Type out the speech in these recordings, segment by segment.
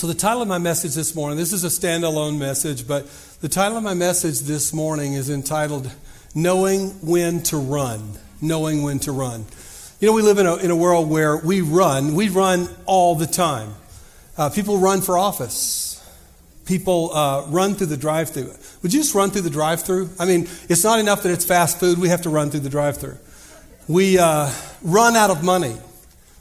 So the title of my message this morning, this is a standalone message, but the title of my message this morning is entitled, Knowing When to Run. Knowing when to run. You know, we live in a world where we run all the time. People run for office. People run through the drive-thru. Would you just run through the drive-thru? I mean, it's not enough that it's fast food. We have to run through the drive-thru. We run out of money.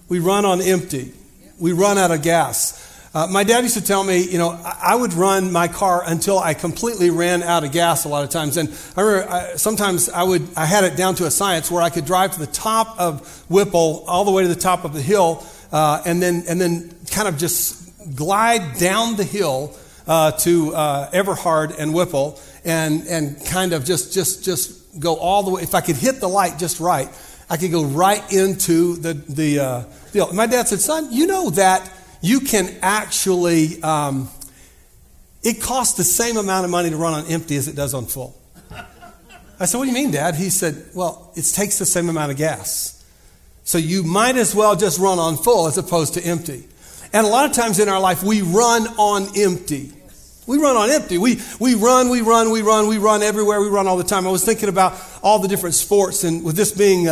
We run on empty. We run out of gas. My dad used to tell me, you know, I would run my car until I completely ran out of gas a lot of times. And I remember sometimes I had it down to a science where I could drive to the top of Whipple all the way to the top of the hill and then kind of just glide down the hill to Everhard and Whipple and kind of just go all the way. If I could hit the light just right, I could go right into the deal. My dad said, son, you know that you can actually, it costs the same amount of money to run on empty as it does on full. I said, what do you mean, Dad? He said, well, it takes the same amount of gas. So you might as well just run on full as opposed to empty. And a lot of times in our life, we run on empty. We run on empty. We run everywhere. We run all the time. I was thinking about all the different sports, and with this being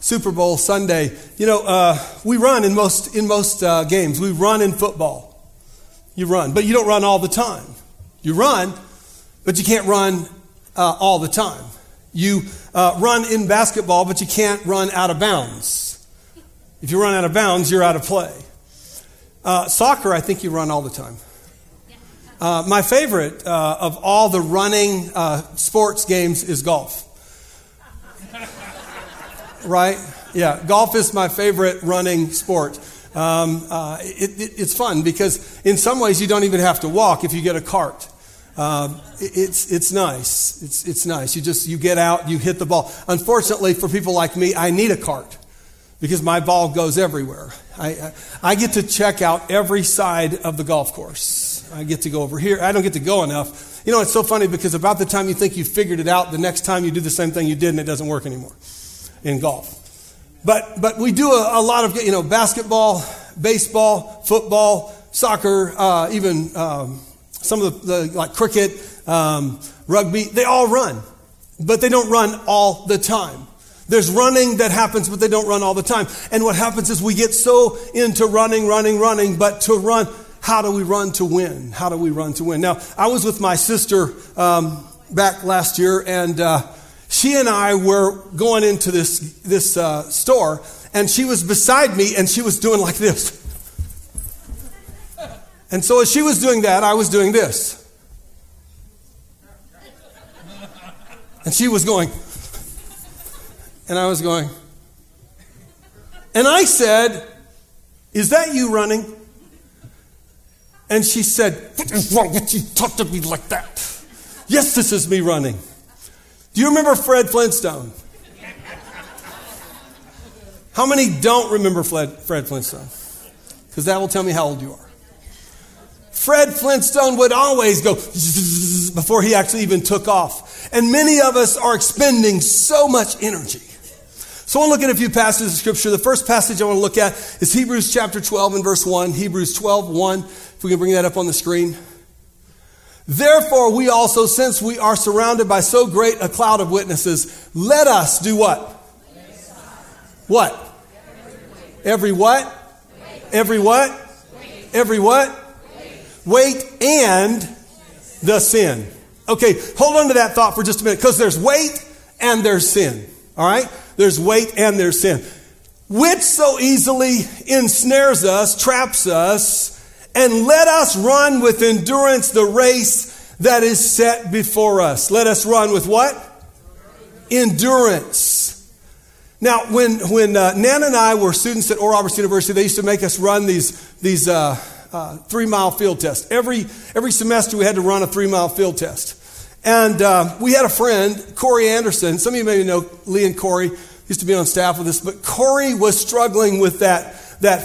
Super Bowl Sunday, you know, we run in most games. We run in football. You run, but you don't run all the time. You run, but you can't run all the time. You run in basketball, but you can't run out of bounds. If you run out of bounds, you're out of play. Soccer, I think you run all the time. My favorite of all the running sports games is golf. Right? Yeah, golf is my favorite running sport. It's fun because in some ways you don't even have to walk if you get a cart. It's nice. It's nice. You get out, you hit the ball. Unfortunately for people like me, I need a cart because my ball goes everywhere. I get to check out every side of the golf course. I get to go over here. I don't get to go enough. You know, it's so funny because about the time you think you figured it out, the next time you do the same thing you did and it doesn't work anymore in golf. But we do a lot of, you know, basketball, baseball, football, soccer, even some of the like cricket, rugby. They all run, but they don't run all the time. There's running that happens, but they don't run all the time. And what happens is we get so into running, but to run... How do we run to win? How do we run to win? Now, I was with my sister back last year, and she and I were going into this store, and she was beside me, and she was doing like this. And so as she was doing that, I was doing this. And she was going. And I was going. And I said, is that you running? And she said, what is wrong with you talk to me like that? Yes, this is me running. Do you remember Fred Flintstone? How many don't remember Fred Flintstone? Because that will tell me how old you are. Fred Flintstone would always go zzz, before he actually even took off. And many of us are expending so much energy. So I want to look at a few passages of Scripture. The first passage I want to look at is Hebrews chapter 12 and verse 1. Hebrews 12, 1. If we can bring that up on the screen. Therefore, we also, since we are surrounded by so great a cloud of witnesses, let us do what? What? Every what? Every what? Every what? Weight and the sin. Okay, hold on to that thought for just a minute because there's weight and there's sin. All right? There's weight and there's sin, which so easily ensnares us, traps us, and let us run with endurance the race that is set before us. Let us run with what? Endurance. Now, when Nan and I were students at Oral Roberts University, they used to make us run these 3-mile field tests. Every semester we had to run a 3-mile field test. And we had a friend, Corey Anderson. Some of you maybe know Lee and Corey used to be on staff with us, but Corey was struggling with that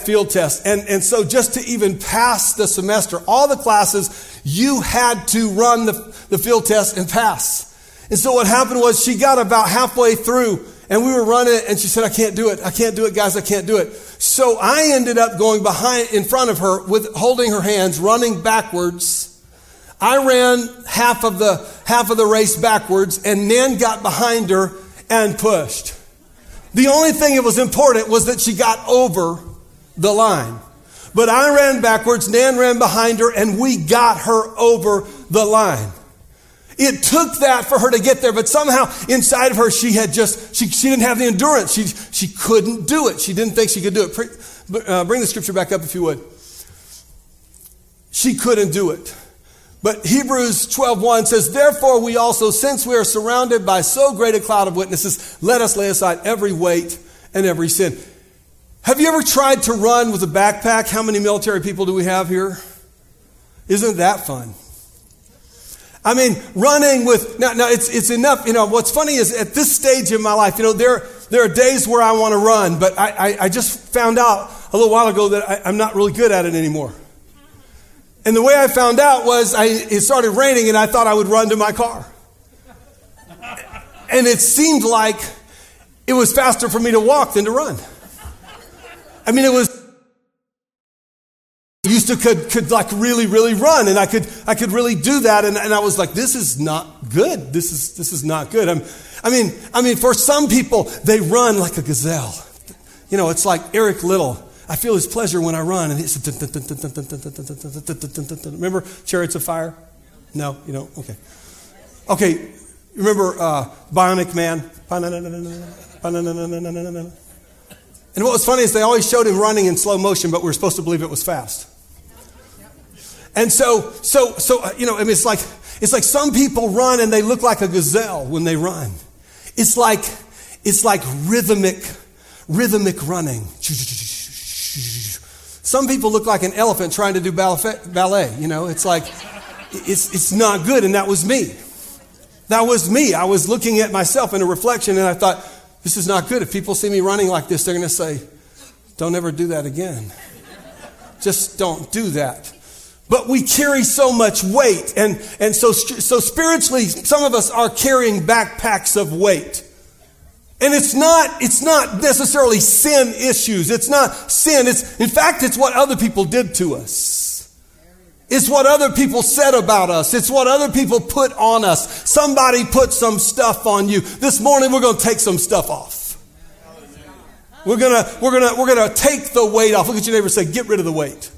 field test. And so just to even pass the semester, all the classes, you had to run the field test and pass. And so what happened was she got about halfway through And we were running, and she said, I can't do it. I can't do it, guys. I can't do it. So I ended up going behind, in front of her, with holding her hands, running backwards. I ran half of the race backwards, and Nan got behind her and pushed. The only thing that was important was that she got over the line. But I ran backwards, Nan ran behind her, and we got her over the line. It took that for her to get there, but somehow inside of her, she didn't have the endurance. She couldn't do it. She didn't think she could do it. Bring the scripture back up if you would. She couldn't do it. But Hebrews 12:1 says, therefore we also, since we are surrounded by so great a cloud of witnesses, let us lay aside every weight and every sin. Have you ever tried to run with a backpack? How many military people do we have here? Isn't that fun? I mean, running with, now it's enough. You know, what's funny is at this stage in my life, you know, there are days where I want to run, but I just found out a little while ago that I'm not really good at it anymore. And the way I found out was it started raining and I thought I would run to my car. And it seemed like it was faster for me to walk than to run. I mean, it was used to could like really, really run, and I could really do that, and I was like, this is not good. This is not good. I mean for some people they run like a gazelle. You know, it's like Eric Little. I feel his pleasure when I run, and it's remember Chariots of Fire? No, you don't? Okay, remember Bionic Man? And what was funny is they always showed him running in slow motion, but we were supposed to believe it was fast. And so you know, I mean, it's like some people run and they look like a gazelle when they run. It's like rhythmic running. Some people look like an elephant trying to do ballet. You know, it's like it's not good. And that was me. I was looking at myself in a reflection, and I thought, this is not good. If people see me running like this, they're going to say, don't ever do that again. Just don't do that. But we carry so much weight. And so spiritually, some of us are carrying backpacks of weight. And it's not necessarily sin issues. It's not sin. In fact, it's what other people did to us. It's what other people said about us. It's what other people put on us. Somebody put some stuff on you. This morning we're going to take some stuff off. We're gonna take the weight off. Look at your neighbor and say, get rid of the weight.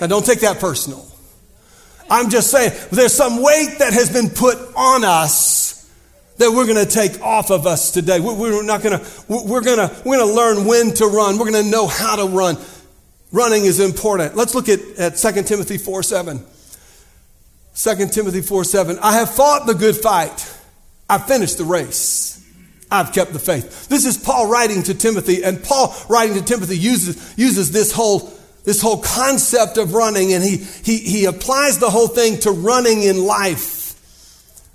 Now don't take that personal. I'm just saying there's some weight that has been put on us that we're going to take off of us today. We're going to learn when to run. We're going to know how to run. Running is important. Let's look at 2 Timothy 4:7. 2 Timothy 4:7. I have fought the good fight. I've finished the race. I've kept the faith. This is Paul writing to Timothy, and Paul writing to Timothy uses this whole concept of running, and he applies the whole thing to running in life.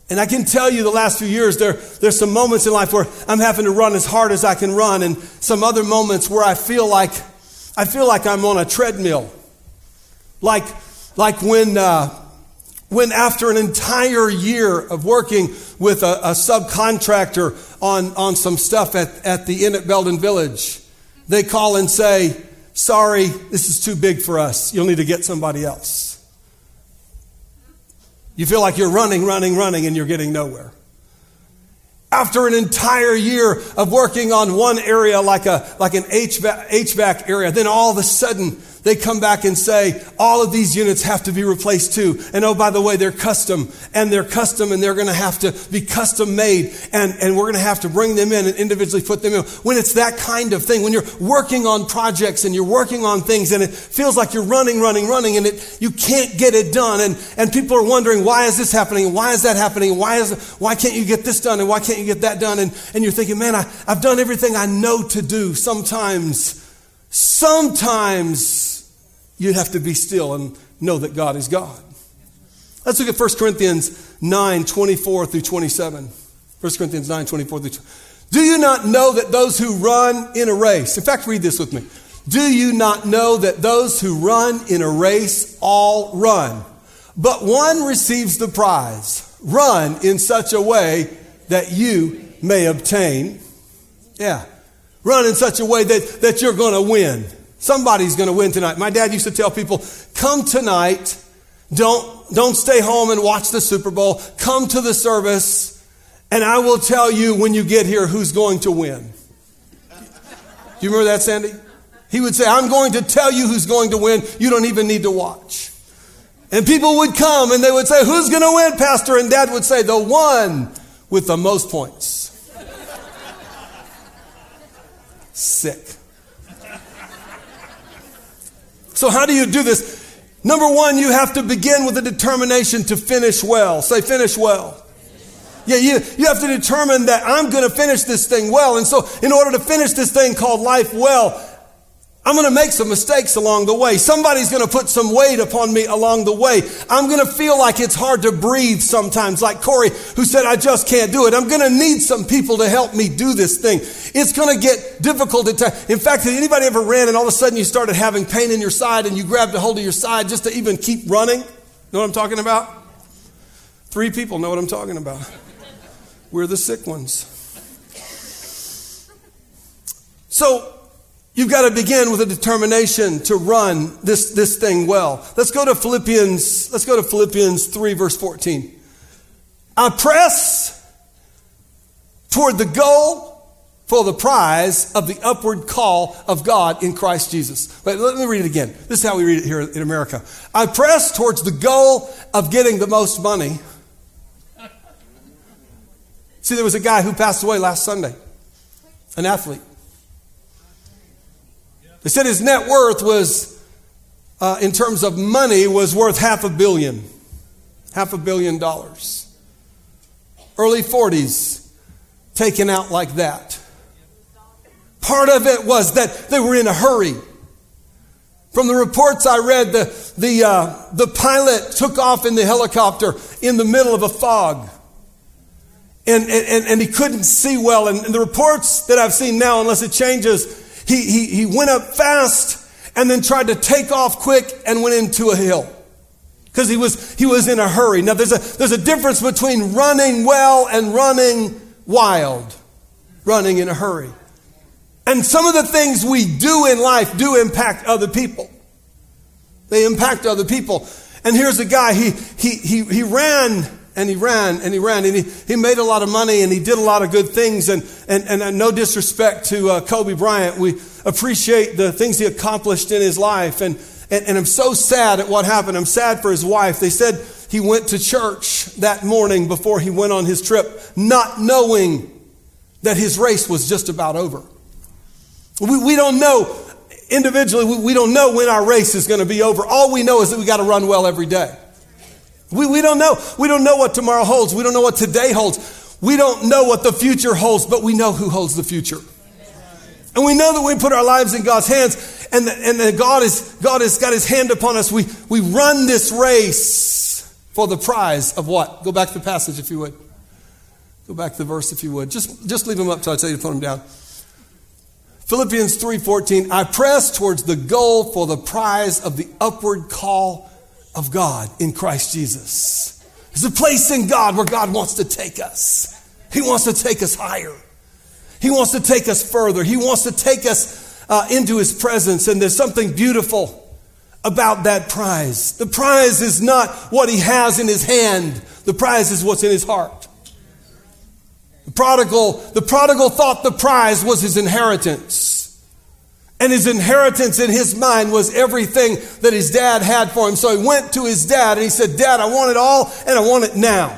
And I can tell you the last few years, there's some moments in life where I'm having to run as hard as I can run, and some other moments where I feel like I'm on a treadmill. Like when after an entire year of working with a subcontractor on some stuff at the inn at Belden Village, they call and say, sorry, this is too big for us. You'll need to get somebody else. You feel like you're running, and you're getting nowhere. After an entire year of working on one area like an HVAC area, then all of a sudden they come back and say, all of these units have to be replaced too. And oh, by the way, they're custom, and they're going to have to be custom made, and we're going to have to bring them in and individually put them in. When it's that kind of thing, when you're working on projects and you're working on things and it feels like you're running, and you can't get it done. And people are wondering, why is this happening? And why is that happening? And why can't you get this done? And why can't you get that done? And you're thinking, man, I've done everything I know to do. Sometimes you have to be still and know that God is God. Let's look at 1 Corinthians 9:24 through 27. 1 Corinthians 9:24 through 27. Do you not know that those who run in a race, in fact, read this with me. Do you not know that those who run in a race all run, but one receives the prize? Run in such a way that you may obtain. Yeah. Run in such a way that you're going to win. Somebody's going to win tonight. My dad used to tell people, come tonight. Don't stay home and watch the Super Bowl. Come to the service, and I will tell you when you get here who's going to win. Do you remember that, Sandy? He would say, I'm going to tell you who's going to win. You don't even need to watch. And people would come and they would say, who's going to win, Pastor? And Dad would say, the one with the most points. Sick. So how do you do this? Number one, you have to begin with a determination to finish well. Say, finish well. Yeah, you have to determine that I'm going to finish this thing well. And so in order to finish this thing called life well, I'm going to make some mistakes along the way. Somebody's going to put some weight upon me along the way. I'm going to feel like it's hard to breathe sometimes, like Corey, who said, I just can't do it. I'm going to need some people to help me do this thing. It's going to get difficult at times. In fact, did anybody ever ran and all of a sudden you started having pain in your side and you grabbed a hold of your side just to even keep running? Know what I'm talking about? 3 people know what I'm talking about. We're the sick ones. So, you've got to begin with a determination to run this thing well. Let's go to Philippians 3, verse 14. I press toward the goal for the prize of the upward call of God in Christ Jesus. Wait, let me read it again. This is how we read it here in America. I press towards the goal of getting the most money. See, there was a guy who passed away last Sunday, an athlete. They said his net worth was, in terms of money, was worth $500 million. Early 40s, taken out like that. Part of it was that they were in a hurry. From the reports I read, the pilot took off in the helicopter in the middle of a fog. And he couldn't see well. And the reports that I've seen now, unless it changes, he went up fast and then tried to take off quick and went into a hill because he was in a hurry. Now there's a difference between running well and running wild, running in a hurry. And some of the things we do in life do impact other people. They impact other people. And here's a guy, he ran. And he ran and he ran and he made a lot of money and he did a lot of good things. And no disrespect to Kobe Bryant, we appreciate the things he accomplished in his life. And I'm so sad at what happened. I'm sad for his wife. They said he went to church that morning before he went on his trip, not knowing that his race was just about over. We don't know individually. We don't know when our race is going to be over. All we know is that we got to run well every day. We don't know. We don't know what tomorrow holds. We don't know what today holds. We don't know what the future holds, but we know who holds the future. And we know that we put our lives in God's hands and that God has got his hand upon us. We run this race for the prize of what? Go back to the passage if you would. Go back to the verse if you would. Just leave them up till I tell you to put them down. Philippians 3:14, I press towards the goal for the prize of the upward call of God in Christ Jesus. There's a place in God where God wants to take us. He wants to take us higher. He wants to take us further. He wants to take us into his presence. And there's something beautiful about that prize. The prize is not what he has in his hand. The prize is what's in his heart. The prodigal thought the prize was his inheritance. And his inheritance in his mind was everything that his dad had for him. So he went to his dad and he said, Dad, I want it all and I want it now.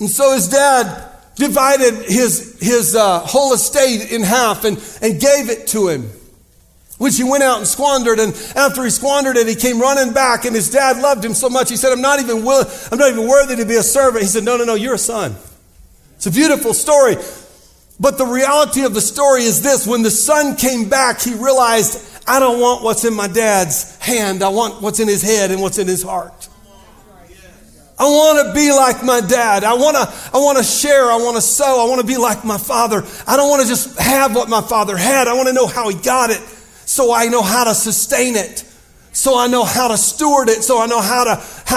And so his dad divided his whole estate in half and gave it to him, which he went out and squandered. And after he squandered it, he came running back and his dad loved him so much. He said, I'm not even worthy to be a servant. He said, no, you're a son. It's a beautiful story. But the reality of the story is this. When the son came back, he realized, I don't want what's in my dad's hand. I want what's in his head and what's in his heart. I want to be like my dad. I want to share. I want to sow. I want to be like my father. I don't want to just have what my father had. I want to know how he got it so I know how to sustain it. So I know how to steward it. So I know how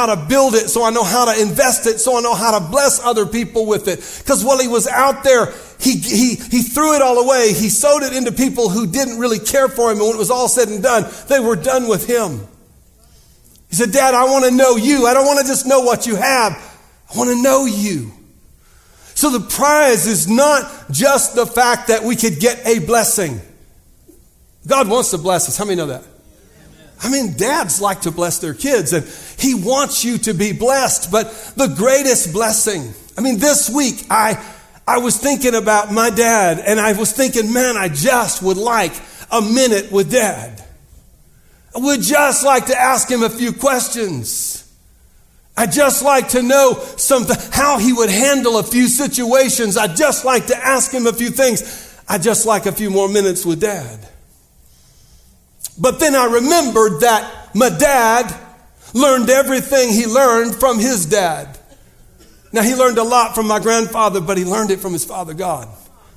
to build it. So I know how to invest it. So I know how to bless other people with it. Because while he was out there, He threw it all away. He sowed it into people who didn't really care for him. And when it was all said and done, they were done with him. He said, Dad, I want to know you. I don't want to just know what you have. I want to know you. So the prize is not just the fact that we could get a blessing. God wants to bless us. How many know that? I mean, dads like to bless their kids, and he wants you to be blessed. But the greatest blessing, I mean, this week I was thinking about my dad, and I was thinking, man, I just would like a minute with Dad. I would just like to ask him a few questions. I'd just like to know something, how he would handle a few situations. I'd just like to ask him a few things. I'd just like a few more minutes with Dad. But then I remembered that my dad learned everything he learned from his dad. Now, he learned a lot from my grandfather, but he learned it from his father God.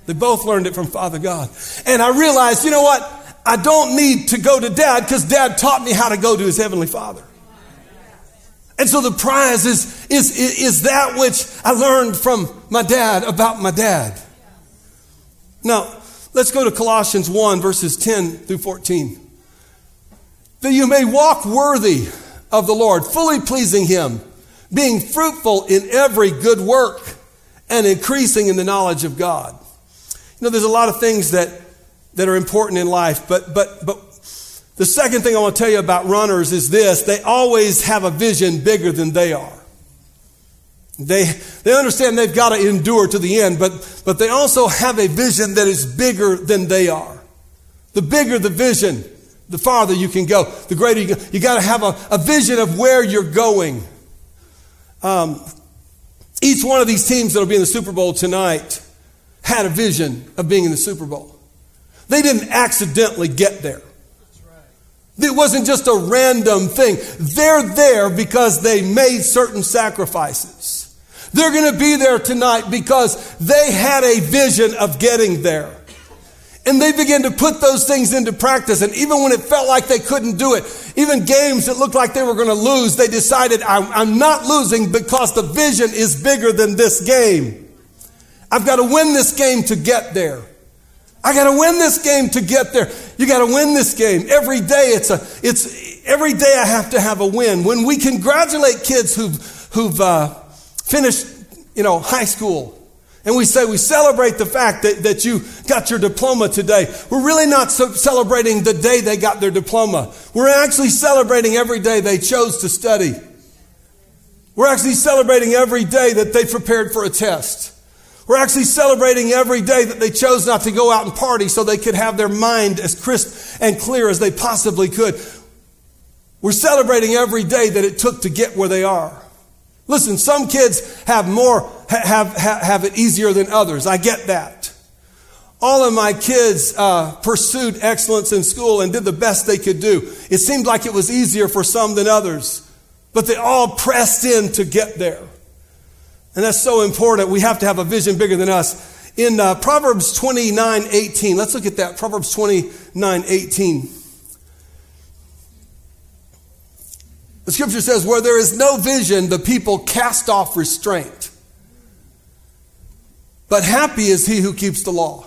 They both learned it from Father God. And I realized, you know what? I don't need to go to Dad because Dad taught me how to go to his Heavenly Father. And so the prize is that which I learned from my dad about my dad. Now, let's go to Colossians 1, verses 10 through 14. That you may walk worthy of the Lord, fully pleasing him, being fruitful in every good work and increasing in the knowledge of God. You know, there's a lot of things that are important in life, but the second thing I want to tell you about runners is this: they always have a vision bigger than they are. They understand they've got to endure to the end, but they also have a vision that is bigger than they are. The bigger the vision, the farther you can go, the greater you go. You got to have a vision of where you're going. Each one of these teams that will be in the Super Bowl tonight had a vision of being in the Super Bowl. They didn't accidentally get there. It wasn't just a random thing. They're there because they made certain sacrifices. They're going to be there tonight because they had a vision of getting there. And they began to put those things into practice. And even when it felt like they couldn't do it, even games that looked like they were going to lose, they decided, I'm not losing because the vision is bigger than this game. I've got to win this game to get there. I got to win this game to get there. You got to win this game. Every day every day I have to have a win. When we congratulate kids who've finished, high school, and we say we celebrate the fact that you got your diploma today, we're really not celebrating the day they got their diploma. We're actually celebrating every day they chose to study. We're actually celebrating every day that they prepared for a test. We're actually celebrating every day that they chose not to go out and party so they could have their mind as crisp and clear as they possibly could. We're celebrating every day that it took to get where they are. Listen, some kids have it easier than others. I get that. All of my kids pursued excellence in school and did the best they could do. It seemed like it was easier for some than others, but they all pressed in to get there. And that's so important. We have to have a vision bigger than us. In Proverbs 29:18, let's look at that. Proverbs 29:18. The scripture says, where there is no vision, the people cast off restraint. But happy is he who keeps the law.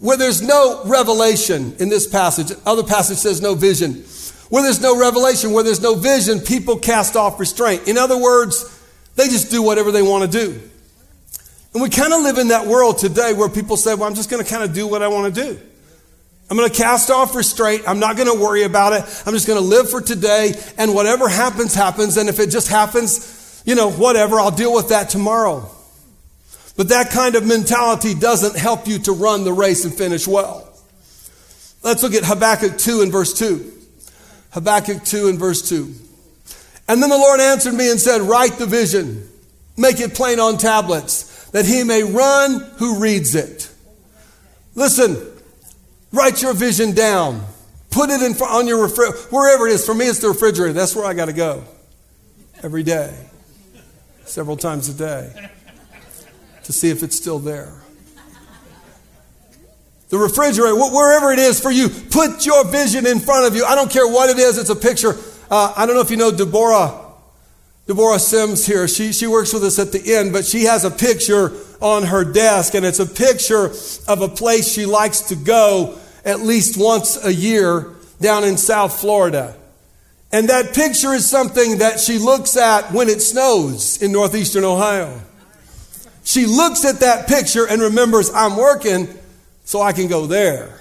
Where there's no revelation in this passage, other passage says no vision. Where there's no revelation, where there's no vision, people cast off restraint. In other words, they just do whatever they want to do. And we kind of live in that world today where people say, well, I'm just going to kind of do what I want to do. I'm going to cast off restraint. I'm not going to worry about it. I'm just going to live for today. And whatever happens, happens. And if it just happens, whatever, I'll deal with that tomorrow. But that kind of mentality doesn't help you to run the race and finish well. Let's look at Habakkuk 2 and verse 2. Habakkuk 2 and verse 2. And then the Lord answered me and said, write the vision, make it plain on tablets, that he may run who reads it. Listen, write your vision down. Put it on your refrigerator, wherever it is. For me, it's the refrigerator. That's where I got to go every day, several times a day, to see if it's still there. The refrigerator, wherever it is for you, put your vision in front of you. I don't care what it is. It's a picture. I don't know if you know Deborah Deborah Sims here, she works with us at the end, but she has a picture on her desk, and it's a picture of a place she likes to go at least once a year down in South Florida. And that picture is something that she looks at when it snows in northeastern Ohio. She looks at that picture and remembers, I'm working so I can go there,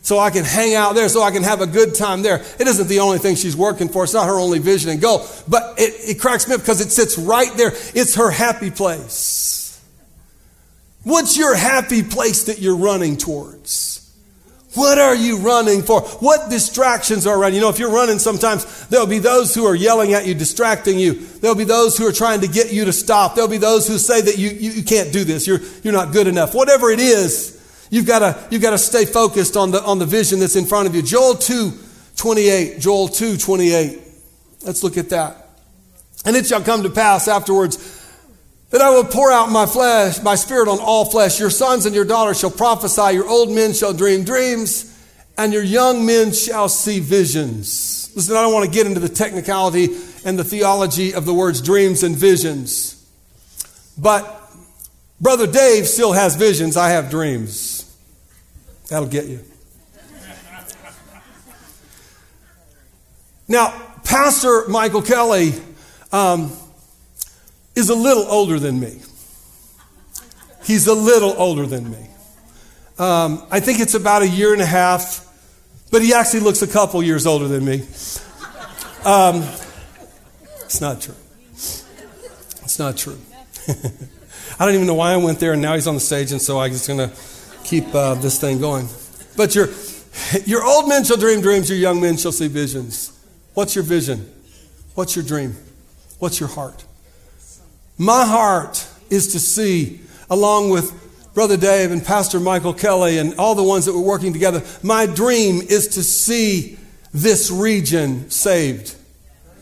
so I can hang out there, so I can have a good time there. It isn't the only thing she's working for. It's not her only vision and goal. But it cracks me up because it sits right there. It's her happy place. What's your happy place that you're running towards? What are you running for? What distractions are around? You know, if you're running, sometimes there'll be those who are yelling at you, distracting you. There'll be those who are trying to get you to stop. There'll be those who say that you can't do this. You're not good enough. Whatever it is, You've got to stay focused on the vision that's in front of you. Joel 2:28. Let's look at that. And it shall come to pass afterwards that I will pour out my spirit on all flesh. Your sons and your daughters shall prophesy. Your old men shall dream dreams, and your young men shall see visions. Listen, I don't want to get into the technicality and the theology of the words dreams and visions, but Brother Dave still has visions. I have dreams. That'll get you. Now, Pastor Michael Kelly is a little older than me. He's a little older than me. I think it's about a year and a half, but he actually looks a couple years older than me. It's not true. It's not true. I don't even know why I went there, and now he's on the stage, and so I'm just going to keep this thing going. But your old men shall dream dreams, your young men shall see visions. What's your vision? What's your dream? What's your heart? My heart is to see, along with Brother Dave and Pastor Michael Kelly and all the ones that were working together, my dream is to see this region saved.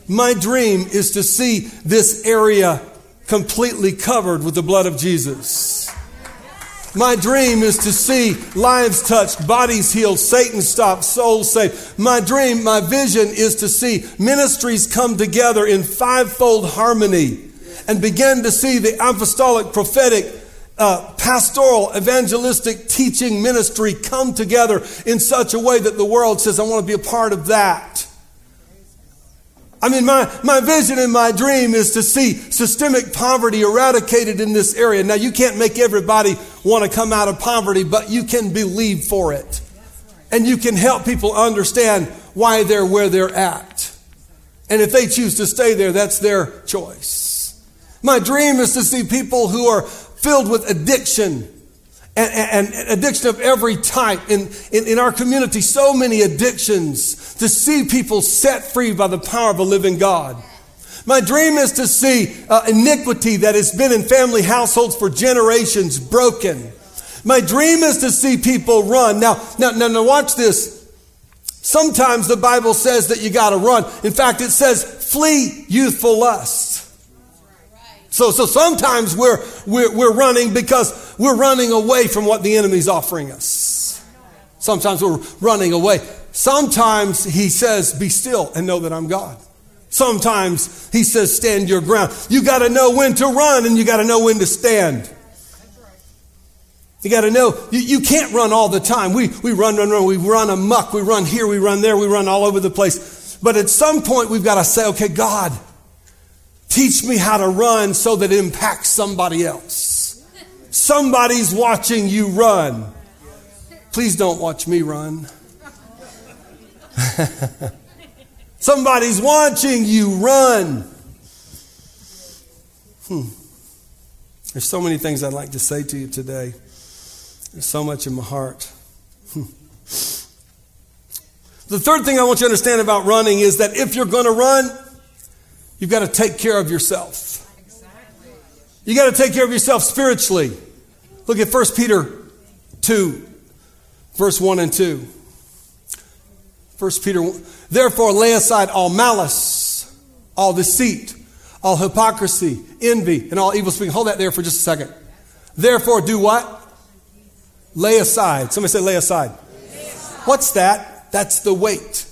My dream is to see this area completely covered with the blood of Jesus. My dream is to see lives touched, bodies healed, Satan stopped, souls saved. My dream, my vision is to see ministries come together in fivefold harmony and begin to see the apostolic, prophetic, pastoral, evangelistic teaching ministry come together in such a way that the world says, I want to be a part of that. I mean, my vision and my dream is to see systemic poverty eradicated in this area. Now, you can't make everybody want to come out of poverty, but you can believe for it. And you can help people understand why they're where they're at. And if they choose to stay there, that's their choice. My dream is to see people who are filled with addiction and addiction of every type. In our community, so many addictions, to see people set free by the power of a living God. My dream is to see iniquity that has been in family households for generations broken. My dream is to see people run. Now watch this. Sometimes the Bible says that you got to run. In fact, it says, flee youthful lust. So sometimes we're running because we're running away from what the enemy's offering us. Sometimes we're running away. Sometimes he says, be still and know that I'm God. Sometimes he says, stand your ground. You got to know when to run and you got to know when to stand. You got to know, you can't run all the time. We run. We run amok. We run here. We run there. We run all over the place. But at some point we've got to say, okay, God, teach me how to run so that it impacts somebody else. Somebody's watching you run. Please don't watch me run. Somebody's watching you run. There's so many things I'd like to say to you today. There's so much in my heart. The third thing I want you to understand about running is that if you're going to run, you've got to take care of yourself. You got to take care of yourself spiritually. Look at 1 Peter 2, verse 1 and 2. 1 Peter 1. Therefore lay aside all malice, all deceit, all hypocrisy, envy, and all evil speaking. Hold that there for just a second. Therefore do what? Lay aside. Somebody say lay aside. Lay aside. What's that? That's the weight.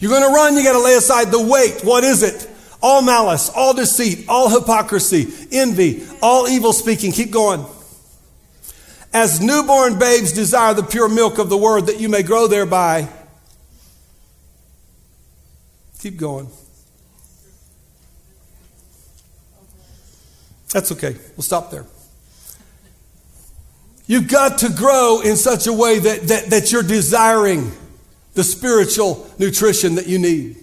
You're going to run, you got to lay aside the weight. What is it? all malice, all deceit, all hypocrisy, envy, all evil speaking. Keep going. As newborn babes desire the pure milk of the word that you may grow thereby. Keep going. That's okay. We'll stop there. You've got to grow in such a way that you're desiring the spiritual nutrition that you need.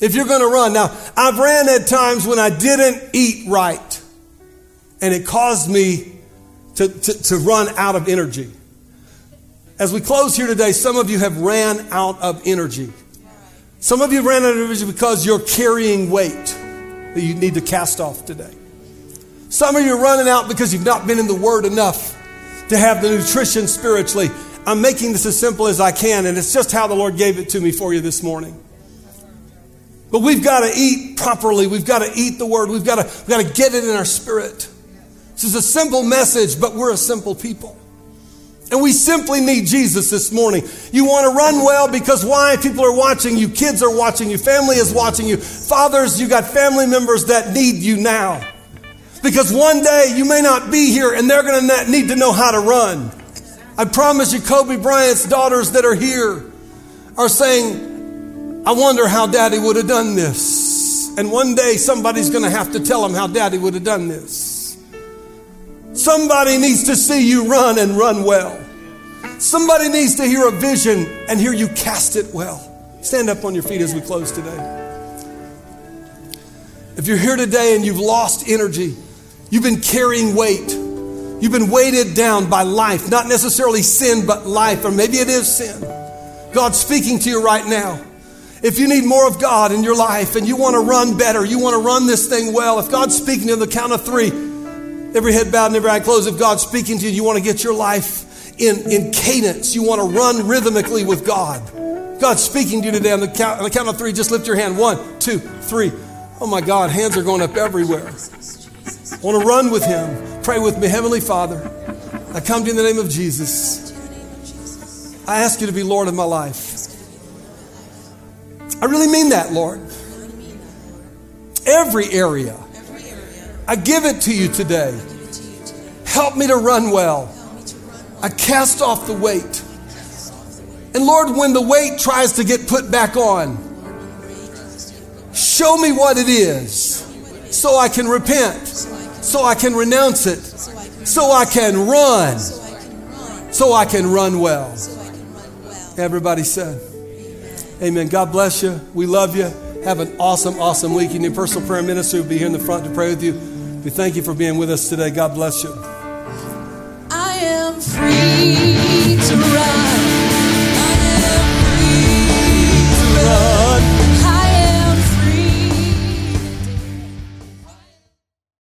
If you're going to run. Now, I've ran at times when I didn't eat right. And it caused me to run out of energy. As we close here today, some of you have ran out of energy. Some of you ran out of energy because you're carrying weight that you need to cast off today. Some of you are running out because you've not been in the Word enough to have the nutrition spiritually. I'm making this as simple as I can, and it's just how the Lord gave it to me for you this morning. But we've got to eat properly. We've got to eat the Word. We've got to get it in our spirit. This is a simple message, but we're a simple people. And we simply need Jesus this morning. You want to run well because why? People are watching you. Kids are watching you. Family is watching you. Fathers, you got family members that need you now. Because one day you may not be here and they're going to need to know how to run. I promise you, Kobe Bryant's daughters that are here are saying, I wonder how Daddy would have done this. And one day somebody's going to have to tell them how Daddy would have done this. Somebody needs to see you run and run well. Somebody needs to hear a vision and hear you cast it well. Stand up on your feet as we close today. If you're here today and you've lost energy, you've been carrying weight, you've been weighted down by life, not necessarily sin, but life, or maybe it is sin. God's speaking to you right now. If you need more of God in your life and you want to run better, you want to run this thing well, if God's speaking on the count of three, every head bowed and every eye closed. If God's speaking to you, you want to get your life in cadence. You want to run rhythmically with God. God's speaking to you today on the count of three. Just lift your hand. 1, 2, 3. Oh my God, hands are going up everywhere. I want to run with Him. Pray with me. Heavenly Father, I come to you in the name of Jesus. I ask you to be Lord of my life. I really mean that, Lord. Every area. I give it to you today. Help me to run well. I cast off the weight. And Lord, when the weight tries to get put back on, show me what it is so I can repent, so I can renounce it, so I can run, so I can run well. Everybody said, amen. God bless you. We love you. Have an awesome, awesome week. And your personal prayer minister will be here in the front to pray with you. We thank you for being with us today. God bless you. I am free to run. I am free to run.